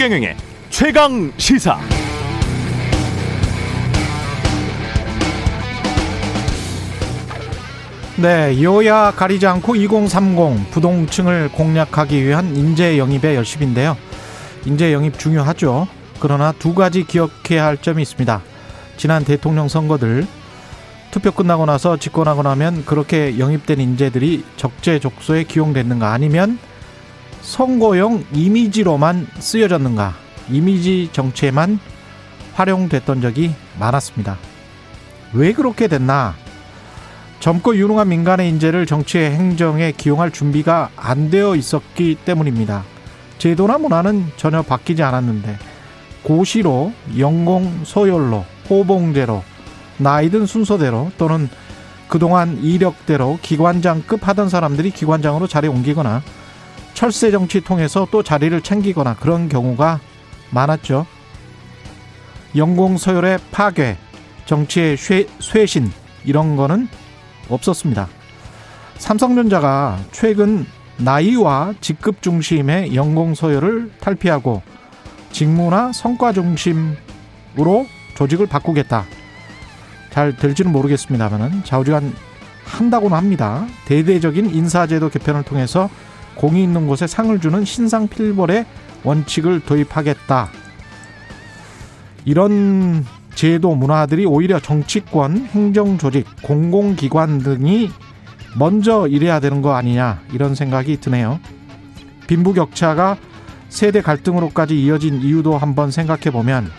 최경영의 최강시사. 네, 여야 가리지 않고 2030 부동층을 공략하기 위한 인재 영입의 열심인데요. 인재 영입 중요하죠. 그러나 두 가지 기억해야 할 점이 있습니다. 지난 대통령 선거들 투표 끝나고 나서 집권하고 나면 그렇게 영입된 인재들이 적재적소에 기용됐는가, 아니면 선거용 이미지로만 쓰여졌는가, 이미지 정치에만 활용됐던 적이 많았습니다. 왜 그렇게 됐나? 젊고 유능한 민간의 인재를 정치의 행정에 기용할 준비가 안 되어 있었기 때문입니다. 제도나 문화는 전혀 바뀌지 않았는데 고시로, 연공 소열로, 호봉제로, 나이든 순서대로 또는 그동안 이력대로 기관장급 하던 사람들이 기관장으로 자리 옮기거나 철새 정치 통해서 또 자리를 챙기거나 그런 경우가 많았죠. 연공 서열의 파괴, 정치의 쇄신 이런 거는 없었습니다. 삼성전자가 최근 나이와 직급 중심의 연공 서열을 탈피하고 직무나 성과 중심으로 조직을 바꾸겠다. 잘 될지는 모르겠습니다만 좌우지간 한다고는 합니다. 대대적인 인사제도 개편을 통해서 공이 있는 곳에 상을 주는 신상필벌의 원칙을 도입하겠다. 이런 제도 문화들이 오히려 정치권, 행정조직, 공공기관 등이 먼저 일해야 되는 거 아니냐, 이런 생각이 드네요. 빈부격차가 세대 갈등으로까지 이어진 이유도 한번 생각해보면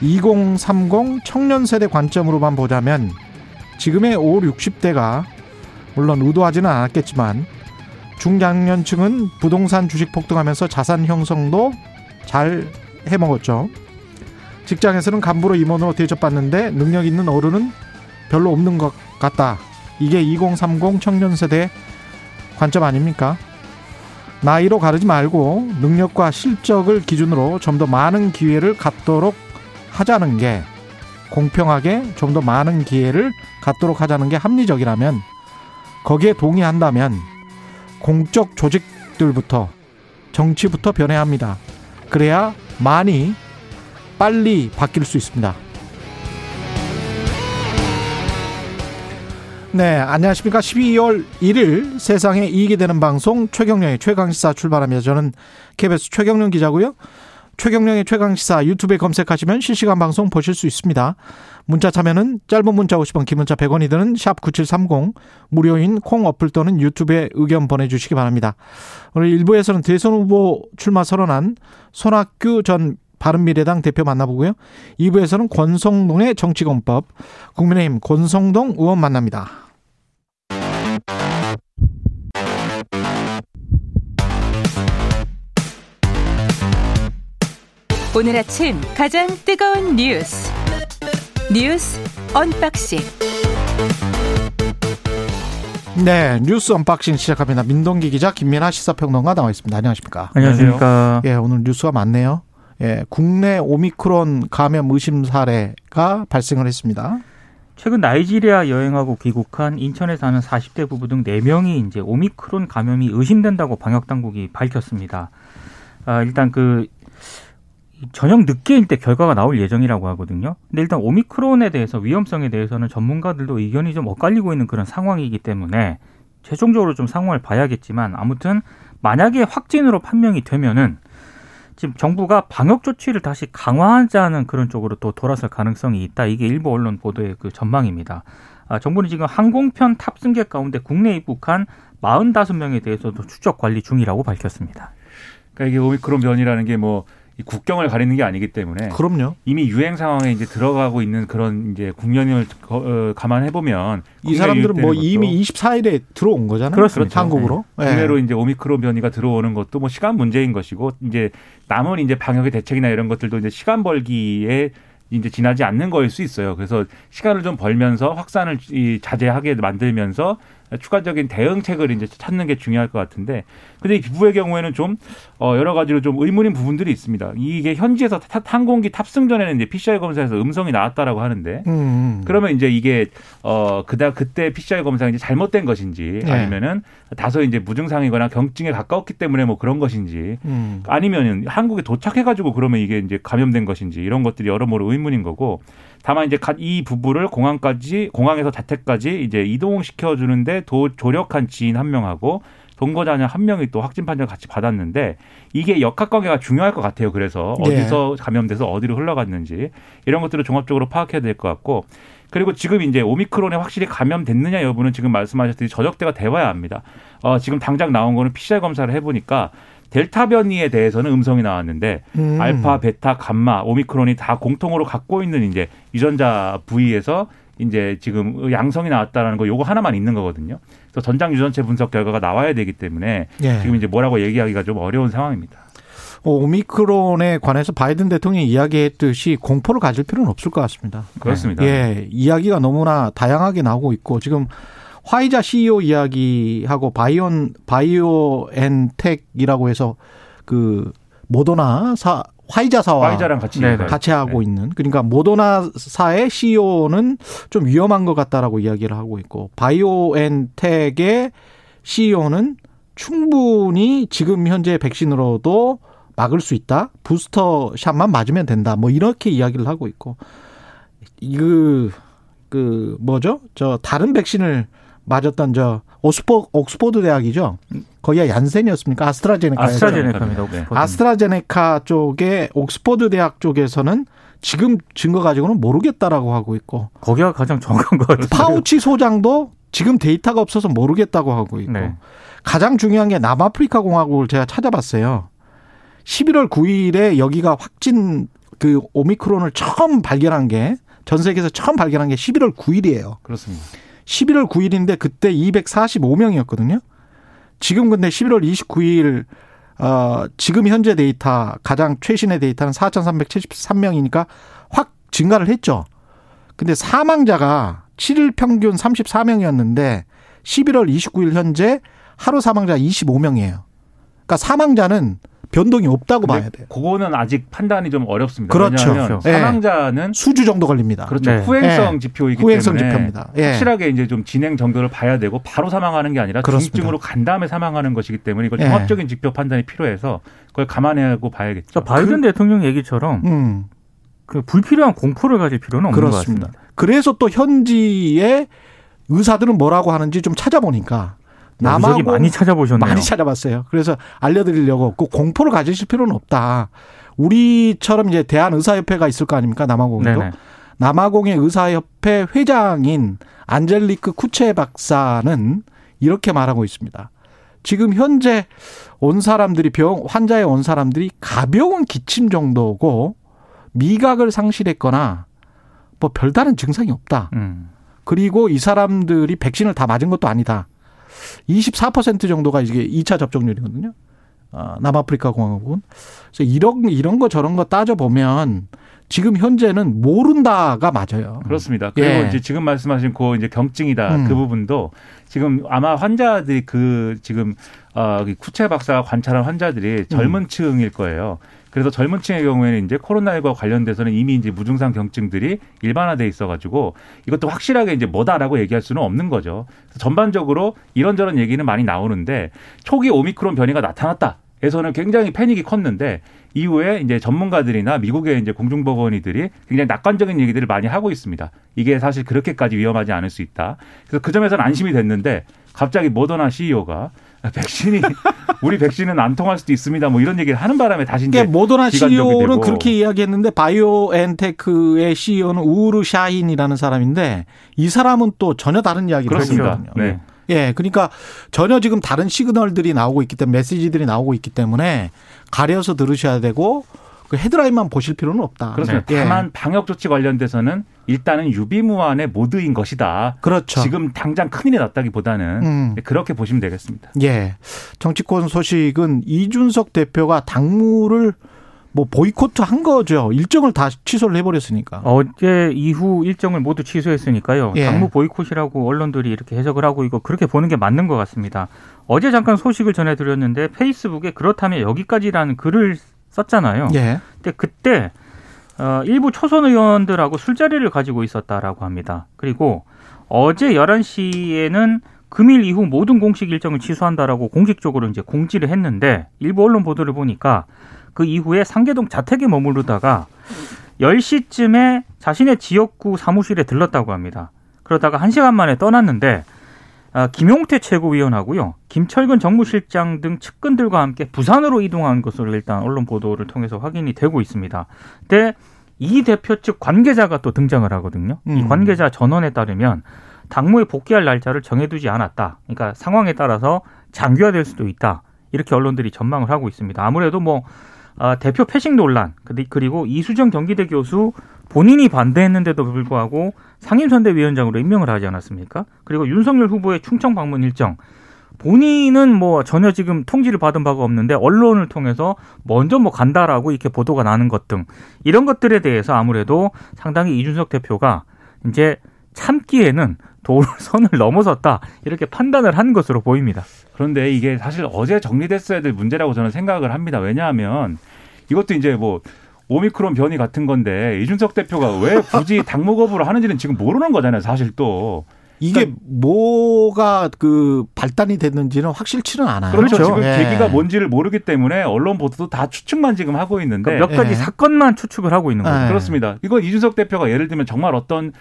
2030 청년 세대 관점으로만 보자면 지금의 5, 60대가 물론 의도하지는 않았겠지만 중장년층은 부동산 주식 폭등하면서 자산 형성도 잘 해먹었죠. 직장에서는 간부로 임원으로 대접받는데 능력 있는 어른은 별로 없는 것 같다. 이게 2030 청년 세대 관점 아닙니까? 나이로 가르지 말고 능력과 실적을 기준으로 좀 더 많은 기회를 갖도록 하자는 게, 공평하게 좀 더 많은 기회를 갖도록 하자는 게 합리적이라면, 거기에 동의한다면 공적 조직들부터, 정치부터 변해야 합니다. 그래야 많이 빨리 바뀔 수 있습니다. 네, 안녕하십니까. 12월 1일 세상에 이익이 되는 방송 최경령의 최강시사 출발합니다. 저는 KBS 최경령 기자고요. 최경령의 최강시사 유튜브에 검색하시면 실시간 방송 보실 수 있습니다. 문자 참여는 짧은 문자 50원, 긴 문자 100원이 드는 샵 9730, 무료인 콩 어플 또는 유튜브에 의견 보내주시기 바랍니다. 오늘 1부에서는 대선 후보 출마 선언한 손학규 전 바른미래당 대표 만나보고요. 2부에서는 권성동의 정치공법, 국민의힘 권성동 의원 만납니다. 오늘 아침 가장 뜨거운 뉴스 언박싱. 네, 뉴스 언박싱 시작합니다. 민동기 기자, 김민아 시사평론가 나와 있습니다. 안녕하십니까? 안녕하십니까? 예, 오늘 뉴스가 많네요. 예, 국내 오미크론 감염 의심 사례가 발생을 했습니다. 최근 나이지리아 여행하고 귀국한 인천에 사는 40대 부부 등 4명이 이제 오미크론 감염이 의심된다고 방역 당국이 밝혔습니다. 일단 그 저녁 늦게일 때 결과가 나올 예정이라고 하거든요. 근데 일단 오미크론에 대해서 위험성에 대해서는 전문가들도 의견이 좀 엇갈리고 있는 그런 상황이기 때문에 최종적으로 좀 상황을 봐야겠지만, 아무튼 만약에 확진으로 판명이 되면은 지금 정부가 방역 조치를 다시 강화하자는 그런 쪽으로 또 돌아설 가능성이 있다. 이게 일부 언론 보도의 그 전망입니다. 정부는 지금 항공편 탑승객 가운데 국내에 입국한 45명에 대해서도 추적 관리 중이라고 밝혔습니다. 그러니까 이게 오미크론 변이라는 게 뭐 국경을 가리는 게 아니기 때문에, 그럼요, 이미 유행 상황에 이제 들어가고 있는 그런 이제 국면을 감안해 보면 이 사람들은 뭐 이미 24일에 들어온 거잖아요. 그렇습니다. 한국으로. 네. 네. 국내로 이제 오미크론 변이가 들어오는 것도 뭐 시간 문제인 것이고, 이제 남은 이제 방역의 대책이나 이런 것들도 이제 시간 벌기에 이제 지나지 않는 거일 수 있어요. 그래서 시간을 좀 벌면서 확산을 자제하게 만들면서 추가적인 대응책을 이제 찾는 게 중요할 것 같은데, 근데 이 기부의 경우에는 좀 여러 가지로 좀 의문인 부분들이 있습니다. 이게 현지에서 항공기 탑승 전에는 이제 PCR 검사에서 음성이 나왔다라고 하는데, 그러면 이제 이게 그때 PCR 검사가 이제 잘못된 것인지, 아니면은 다소 이제 무증상이거나 경증에 가까웠기 때문에 뭐 그런 것인지, 아니면은 한국에 도착해가지고 그러면 이게 이제 감염된 것인지, 이런 것들이 여러모로 의문인 거고. 다만 이제 이 부부를 공항에서 자택까지 이제 이동시켜 주는데 조력한 지인 한 명하고 동거자녀 한 명이 또 확진 판정을 같이 받았는데, 이게 역학관계가 중요할 것 같아요. 그래서 어디서 감염돼서 어디로 흘러갔는지 이런 것들을 종합적으로 파악해야 될 것 같고, 그리고 지금 이제 오미크론에 확실히 감염됐느냐 여부는 지금 말씀하셨듯이 저적대가 되어야 합니다. 지금 당장 나온 거는 PCR 검사를 해보니까 델타 변이에 대해서는 음성이 나왔는데, 알파, 베타, 감마, 오미크론이 다 공통으로 갖고 있는 이제 유전자 부위에서 이제 지금 양성이 나왔다라는 거, 요거 하나만 있는 거거든요. 그래서 전장 유전체 분석 결과가 나와야 되기 때문에 지금 이제 뭐라고 얘기하기가 좀 어려운 상황입니다. 오미크론에 관해서 바이든 대통령이 이야기했듯이 공포를 가질 필요는 없을 것 같습니다. 그렇습니다. 예, 이야기가 너무나 다양하게 나오고 있고, 지금 화이자 CEO 이야기하고 바이오엔텍이라고 해서 그 모더나 화이자사와 같이 하고 있는, 그러니까 모더나사의 CEO는 좀 위험한 것 같다라고 이야기를 하고 있고, 바이오엔텍의 CEO는 충분히 지금 현재 백신으로도 막을 수 있다, 부스터 샷만 맞으면 된다, 뭐 이렇게 이야기를 하고 있고, 다른 백신을 맞았던 옥스포드 대학이죠. 거기가 얀센이었습니까? 아스트라제네카입니다. 아스트라제네카 쪽에, 옥스포드 대학 쪽에서는 지금 증거 가지고는 모르겠다라고 하고 있고, 거기가 가장 정확한 것 같아요. 파우치 소장도 지금 데이터가 없어서 모르겠다고 하고 있고, 가장 중요한 게 남아프리카 공화국을 제가 찾아봤어요. 11월 9일에 여기가 확진 그 오미크론을 처음 발견한 게, 전 세계에서 처음 발견한 게 11월 9일이에요. 그렇습니다. 11월 9일인데 그때 245명이었거든요. 지금 근데 11월 29일 지금 현재 데이터, 가장 최신의 데이터는 4,373명이니까 확 증가를 했죠. 근데 사망자가 7일 평균 34명이었는데 11월 29일 현재 하루 사망자 25명이에요. 그러니까 사망자는 변동이 없다고 봐야 돼요. 그거는 아직 판단이 좀 어렵습니다. 그렇죠. 왜냐하면 사망자는 수주 정도 걸립니다. 그렇죠. 후행성 지표이기 때문에 지표입니다. 확실하게 이제 좀 진행 정도를 봐야 되고, 바로 사망하는 게 아니라 중증으로 간 다음에 사망하는 것이기 때문에 이걸 종합적인 지표 판단이 필요해서 그걸 감안하고 봐야겠죠. 그러니까 바이든 대통령 얘기처럼 그 불필요한 공포를 가질 필요는 없는 것 같습니다. 그래서 또 현지의 의사들은 뭐라고 하는지 좀 찾아보니까, 남아공 많이 찾아보셨네요. 많이 찾아봤어요. 그래서 알려드리려고, 그 공포를 가지실 필요는 없다. 우리처럼 이제 대한의사협회가 있을 거 아닙니까? 남아공도. 네네. 남아공의 의사협회 회장인 안젤리크 쿠체 박사는 이렇게 말하고 있습니다. 지금 현재 온 사람들이, 환자에 온 사람들이 가벼운 기침 정도고 미각을 상실했거나 뭐 별다른 증상이 없다. 그리고 이 사람들이 백신을 다 맞은 것도 아니다. 24% 정도가 이게 2차 접종률이거든요. 남아프리카 공화국은. 그래서 이런 거 저런 거 따져보면 지금 현재는 모른다가 맞아요. 그렇습니다. 그리고 이제 지금 말씀하신 그 이제 경증이다, 그 부분도 지금 아마 환자들이 지금 쿠체 박사가 관찰한 환자들이 젊은 층일 거예요. 그래서 젊은 층의 경우에는 이제 코로나19와 관련돼서는 이미 이제 무증상 경증들이 일반화돼 있어가지고 이것도 확실하게 이제 뭐다라고 얘기할 수는 없는 거죠. 전반적으로 이런저런 얘기는 많이 나오는데, 초기 오미크론 변이가 나타났다에서는 굉장히 패닉이 컸는데, 이후에 이제 전문가들이나 미국의 이제 공중보건의들이 굉장히 낙관적인 얘기들을 많이 하고 있습니다. 이게 사실 그렇게까지 위험하지 않을 수 있다. 그래서 그 점에서는 안심이 됐는데, 갑자기 모더나 CEO가 우리 백신은 안 통할 수도 있습니다, 뭐 이런 얘기를 하는 바람에 다시 이제 모더나 CEO는 되고. 그렇게 이야기했는데, 바이오엔테크의 CEO는 우르 샤인이라는 사람인데, 이 사람은 또 전혀 다른 이야기를 했거든요. 네. 예, 그러니까 전혀 지금 다른 시그널들이 나오고 있기 때문에, 메시지들이 나오고 있기 때문에 가려서 들으셔야 되고, 그 헤드라인만 보실 필요는 없다. 그렇습니다. 네. 다만 방역 조치 관련돼서는 일단은 유비무환의 모드인 것이다. 그렇죠. 지금 당장 큰일이 났다기보다는 그렇게 보시면 되겠습니다. 예, 정치권 소식은 이준석 대표가 당무를 뭐 보이콧 한 거죠. 일정을 다 취소를 해버렸으니까. 어제 이후 일정을 모두 취소했으니까요. 예. 당무 보이콧이라고 언론들이 이렇게 해석을 하고 이거 그렇게 보는 게 맞는 것 같습니다. 어제 잠깐 소식을 전해드렸는데 페이스북에 그렇다면 여기까지라는 글을 썼잖아요. 예. 근데 그때 일부 초선 의원들하고 술자리를 가지고 있었다라고 합니다. 그리고 어제 11시에는 금일 이후 모든 공식 일정을 취소한다라고 공식적으로 이제 공지를 했는데 일부 언론 보도를 보니까 그 이후에 상계동 자택에 머무르다가 10시쯤에 자신의 지역구 사무실에 들렀다고 합니다. 그러다가 1시간 만에 떠났는데 김용태 최고위원하고요, 김철근 정무실장 등 측근들과 함께 부산으로 이동한 것으로 일단 언론 보도를 통해서 확인이 되고 있습니다. 근데 이 대표 측 관계자가 또 등장을 하거든요. 이 관계자 전언에 따르면 당무에 복귀할 날짜를 정해두지 않았다. 그러니까 상황에 따라서 장기화될 수도 있다. 이렇게 언론들이 전망을 하고 있습니다. 아무래도 뭐 대표 패싱 논란, 그리고 이수정 경기대 교수 본인이 반대했는데도 불구하고 상임선대위원장으로 임명을 하지 않았습니까? 그리고 윤석열 후보의 충청 방문 일정. 본인은 뭐 전혀 지금 통지를 받은 바가 없는데 언론을 통해서 먼저 뭐 간다라고 이렇게 보도가 나는 것 등 이런 것들에 대해서 아무래도 상당히 이준석 대표가 이제 참기에는 도선을 넘어섰다 이렇게 판단을 한 것으로 보입니다. 그런데 이게 사실 어제 정리됐어야 될 문제라고 저는 생각을 합니다. 왜냐하면 이것도 이제 뭐 오미크론 변이 같은 건데 이준석 대표가 왜 굳이 당무 거부를 하는지는 지금 모르는 거잖아요. 사실 또. 이게 그러니까 뭐가 그 발단이 됐는지는 확실치는 않아요. 그렇죠. 지금 예. 계기가 뭔지를 모르기 때문에 언론 보도도 다 추측만 지금 하고 있는데 그러니까 몇 가지 예. 사건만 추측을 하고 있는 거죠. 예. 그렇습니다. 이건 이준석 대표가 예를 들면 정말 어떤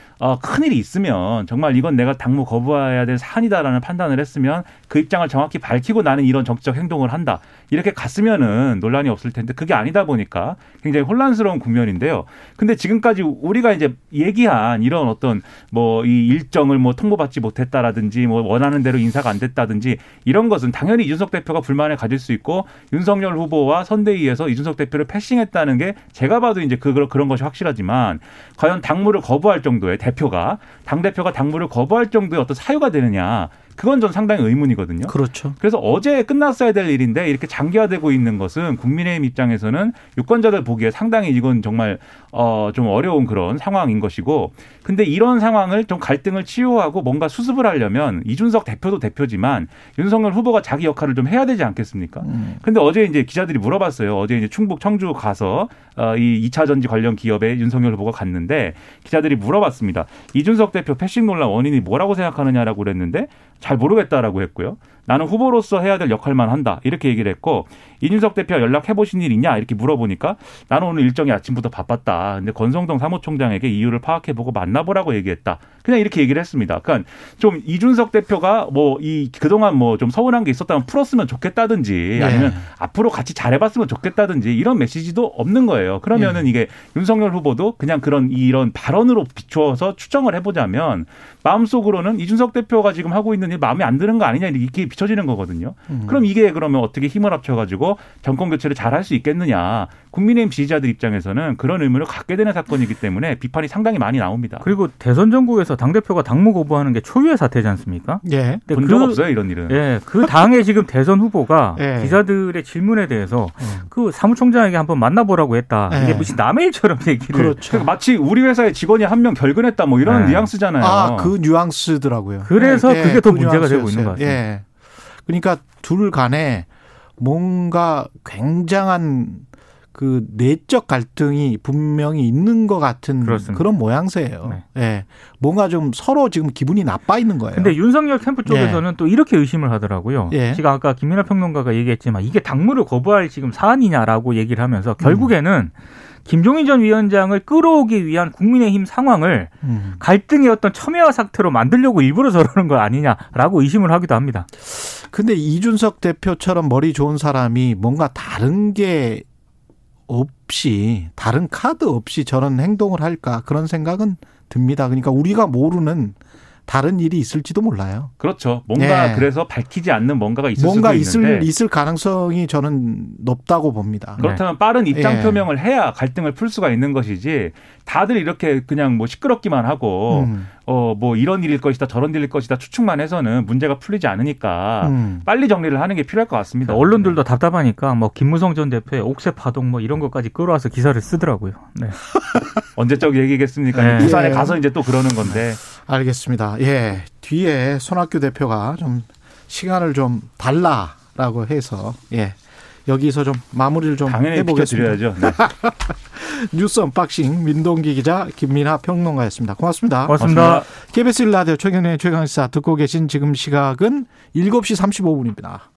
큰일이 있으면 정말 이건 내가 당무 거부해야 될 사안이다라는 판단을 했으면 그 입장을 정확히 밝히고 나는 이런 정치적 행동을 한다. 이렇게 갔으면은 논란이 없을 텐데 그게 아니다 보니까 굉장히 혼란스러운 국면인데요. 근데 지금까지 우리가 이제 얘기한 이런 어떤 뭐 이 일정을 뭐 통보받지 못했다라든지 뭐 원하는 대로 인사가 안 됐다든지 이런 것은 당연히 이준석 대표가 불만을 가질 수 있고 윤석열 후보와 선대위에서 이준석 대표를 패싱했다는 게 제가 봐도 이제 그런 것이 확실하지만 과연 당무를 거부할 정도의 대표가 당대표가 당무를 거부할 정도의 어떤 사유가 되느냐 그건 전 상당히 의문이거든요. 그렇죠. 그래서 어제 끝났어야 될 일인데 이렇게 장기화되고 있는 것은 국민의힘 입장에서는 유권자들 보기에 상당히 이건 정말 좀 어려운 그런 상황인 것이고 근데 이런 상황을 좀 갈등을 치유하고 뭔가 수습을 하려면 이준석 대표도 대표지만 윤석열 후보가 자기 역할을 좀 해야 되지 않겠습니까? 근데 어제 이제 기자들이 물어봤어요. 어제 이제 충북 청주 가서 이 2차 전지 관련 기업에 윤석열 후보가 갔는데 기자들이 물어봤습니다. 이준석 대표 패싱 논란 원인이 뭐라고 생각하느냐라고 그랬는데 잘 모르겠다라고 했고요. 나는 후보로서 해야 될 역할만 한다. 이렇게 얘기를 했고 이준석 대표 연락해보신 일 있냐? 이렇게 물어보니까 나는 오늘 일정이 아침부터 바빴다. 근데 권성동 사무총장에게 이유를 파악해보고 만나보라고 얘기했다. 그냥 이렇게 얘기를 했습니다. 그러니까 좀 이준석 대표가 그동안 좀 서운한 게 있었다면 풀었으면 좋겠다든지 아니면 네. 앞으로 같이 잘해봤으면 좋겠다든지 이런 메시지도 없는 거예요. 그러면은 이게 윤석열 후보도 그냥 이런 발언으로 비추어서 추정을 해보자면 마음속으로는 이준석 대표가 지금 하고 있는 일 마음에 안 드는 거 아니냐 이렇게 비춰지는 거거든요. 그럼 이게 그러면 어떻게 힘을 합쳐가지고 정권 교체를 잘할 수 있겠느냐. 국민의힘 지지자들 입장에서는 그런 의문을 갖게 되는 사건이기 때문에 비판이 상당히 많이 나옵니다. 그리고 대선 전국에서 당대표가 당무 거부하는 게 초유의 사태지 않습니까? 예. 본 적 없어요 이런 일은. 예. 그 당의 지금 대선 후보가 예. 기자들의 질문에 대해서 그 사무총장에게 한번 만나보라고 했다. 예. 이게 무슨 남의 일처럼 얘기를. 그렇죠. 그러니까 마치 우리 회사의 직원이 한 명 결근했다 뭐 이런 예. 뉘앙스잖아요. 아, 그 뉘앙스더라고요. 그래서 예. 그게 더 문제가 되고 있는 것 같아요. 예. 그러니까 둘 간에 뭔가 굉장한 그 내적 갈등이 분명히 있는 것 같은 그렇습니다. 그런 모양새예요. 네. 예. 뭔가 좀 서로 지금 기분이 나빠 있는 거예요. 근데 윤석열 캠프 쪽에서는 예. 또 이렇게 의심을 하더라고요. 예. 지금 아까 김민아 평론가가 얘기했지만 이게 당무를 거부할 지금 사안이냐라고 얘기를 하면서 결국에는 김종인 전 위원장을 끌어오기 위한 국민의힘 상황을 갈등의 어떤 첨예화 상태로 만들려고 일부러 저러는 거 아니냐라고 의심을 하기도 합니다. 근데 이준석 대표처럼 머리 좋은 사람이 뭔가 다른 게 없이 다른 카드 없이 저런 행동을 할까 그런 생각은 듭니다. 그러니까 우리가 모르는 다른 일이 있을지도 몰라요. 그렇죠. 뭔가 예. 그래서 밝히지 않는 뭔가가 있을 뭔가 수도 있는데. 뭔가 있을 가능성이 저는 높다고 봅니다. 그렇다면 네. 빠른 입장 예. 표명을 해야 갈등을 풀 수가 있는 것이지 다들 이렇게 그냥 뭐 시끄럽기만 하고 뭐 이런 일일 것이다 저런 일일 것이다 추측만 해서는 문제가 풀리지 않으니까 빨리 정리를 하는 게 필요할 것 같습니다. 그러니까 언론들도 답답하니까 뭐 김무성 전 대표의 옥새 파동 뭐 이런 것까지 끌어와서 기사를 쓰더라고요. 네. 언제적 얘기겠습니까? 네. 부산에 가서 이제 또 그러는 건데. 알겠습니다. 예, 뒤에 손학규 대표가 좀 시간을 좀 달라라고 해서 예. 여기서 좀 마무리를 좀 해보겠습니다. 당연히 비켜드려야죠. 네. 뉴스 언박싱 민동기 기자 김민아 평론가였습니다. 고맙습니다. 고맙습니다. KBS 1라디오 최경영의 최강시사 듣고 계신 지금 시각은 7시 35분입니다.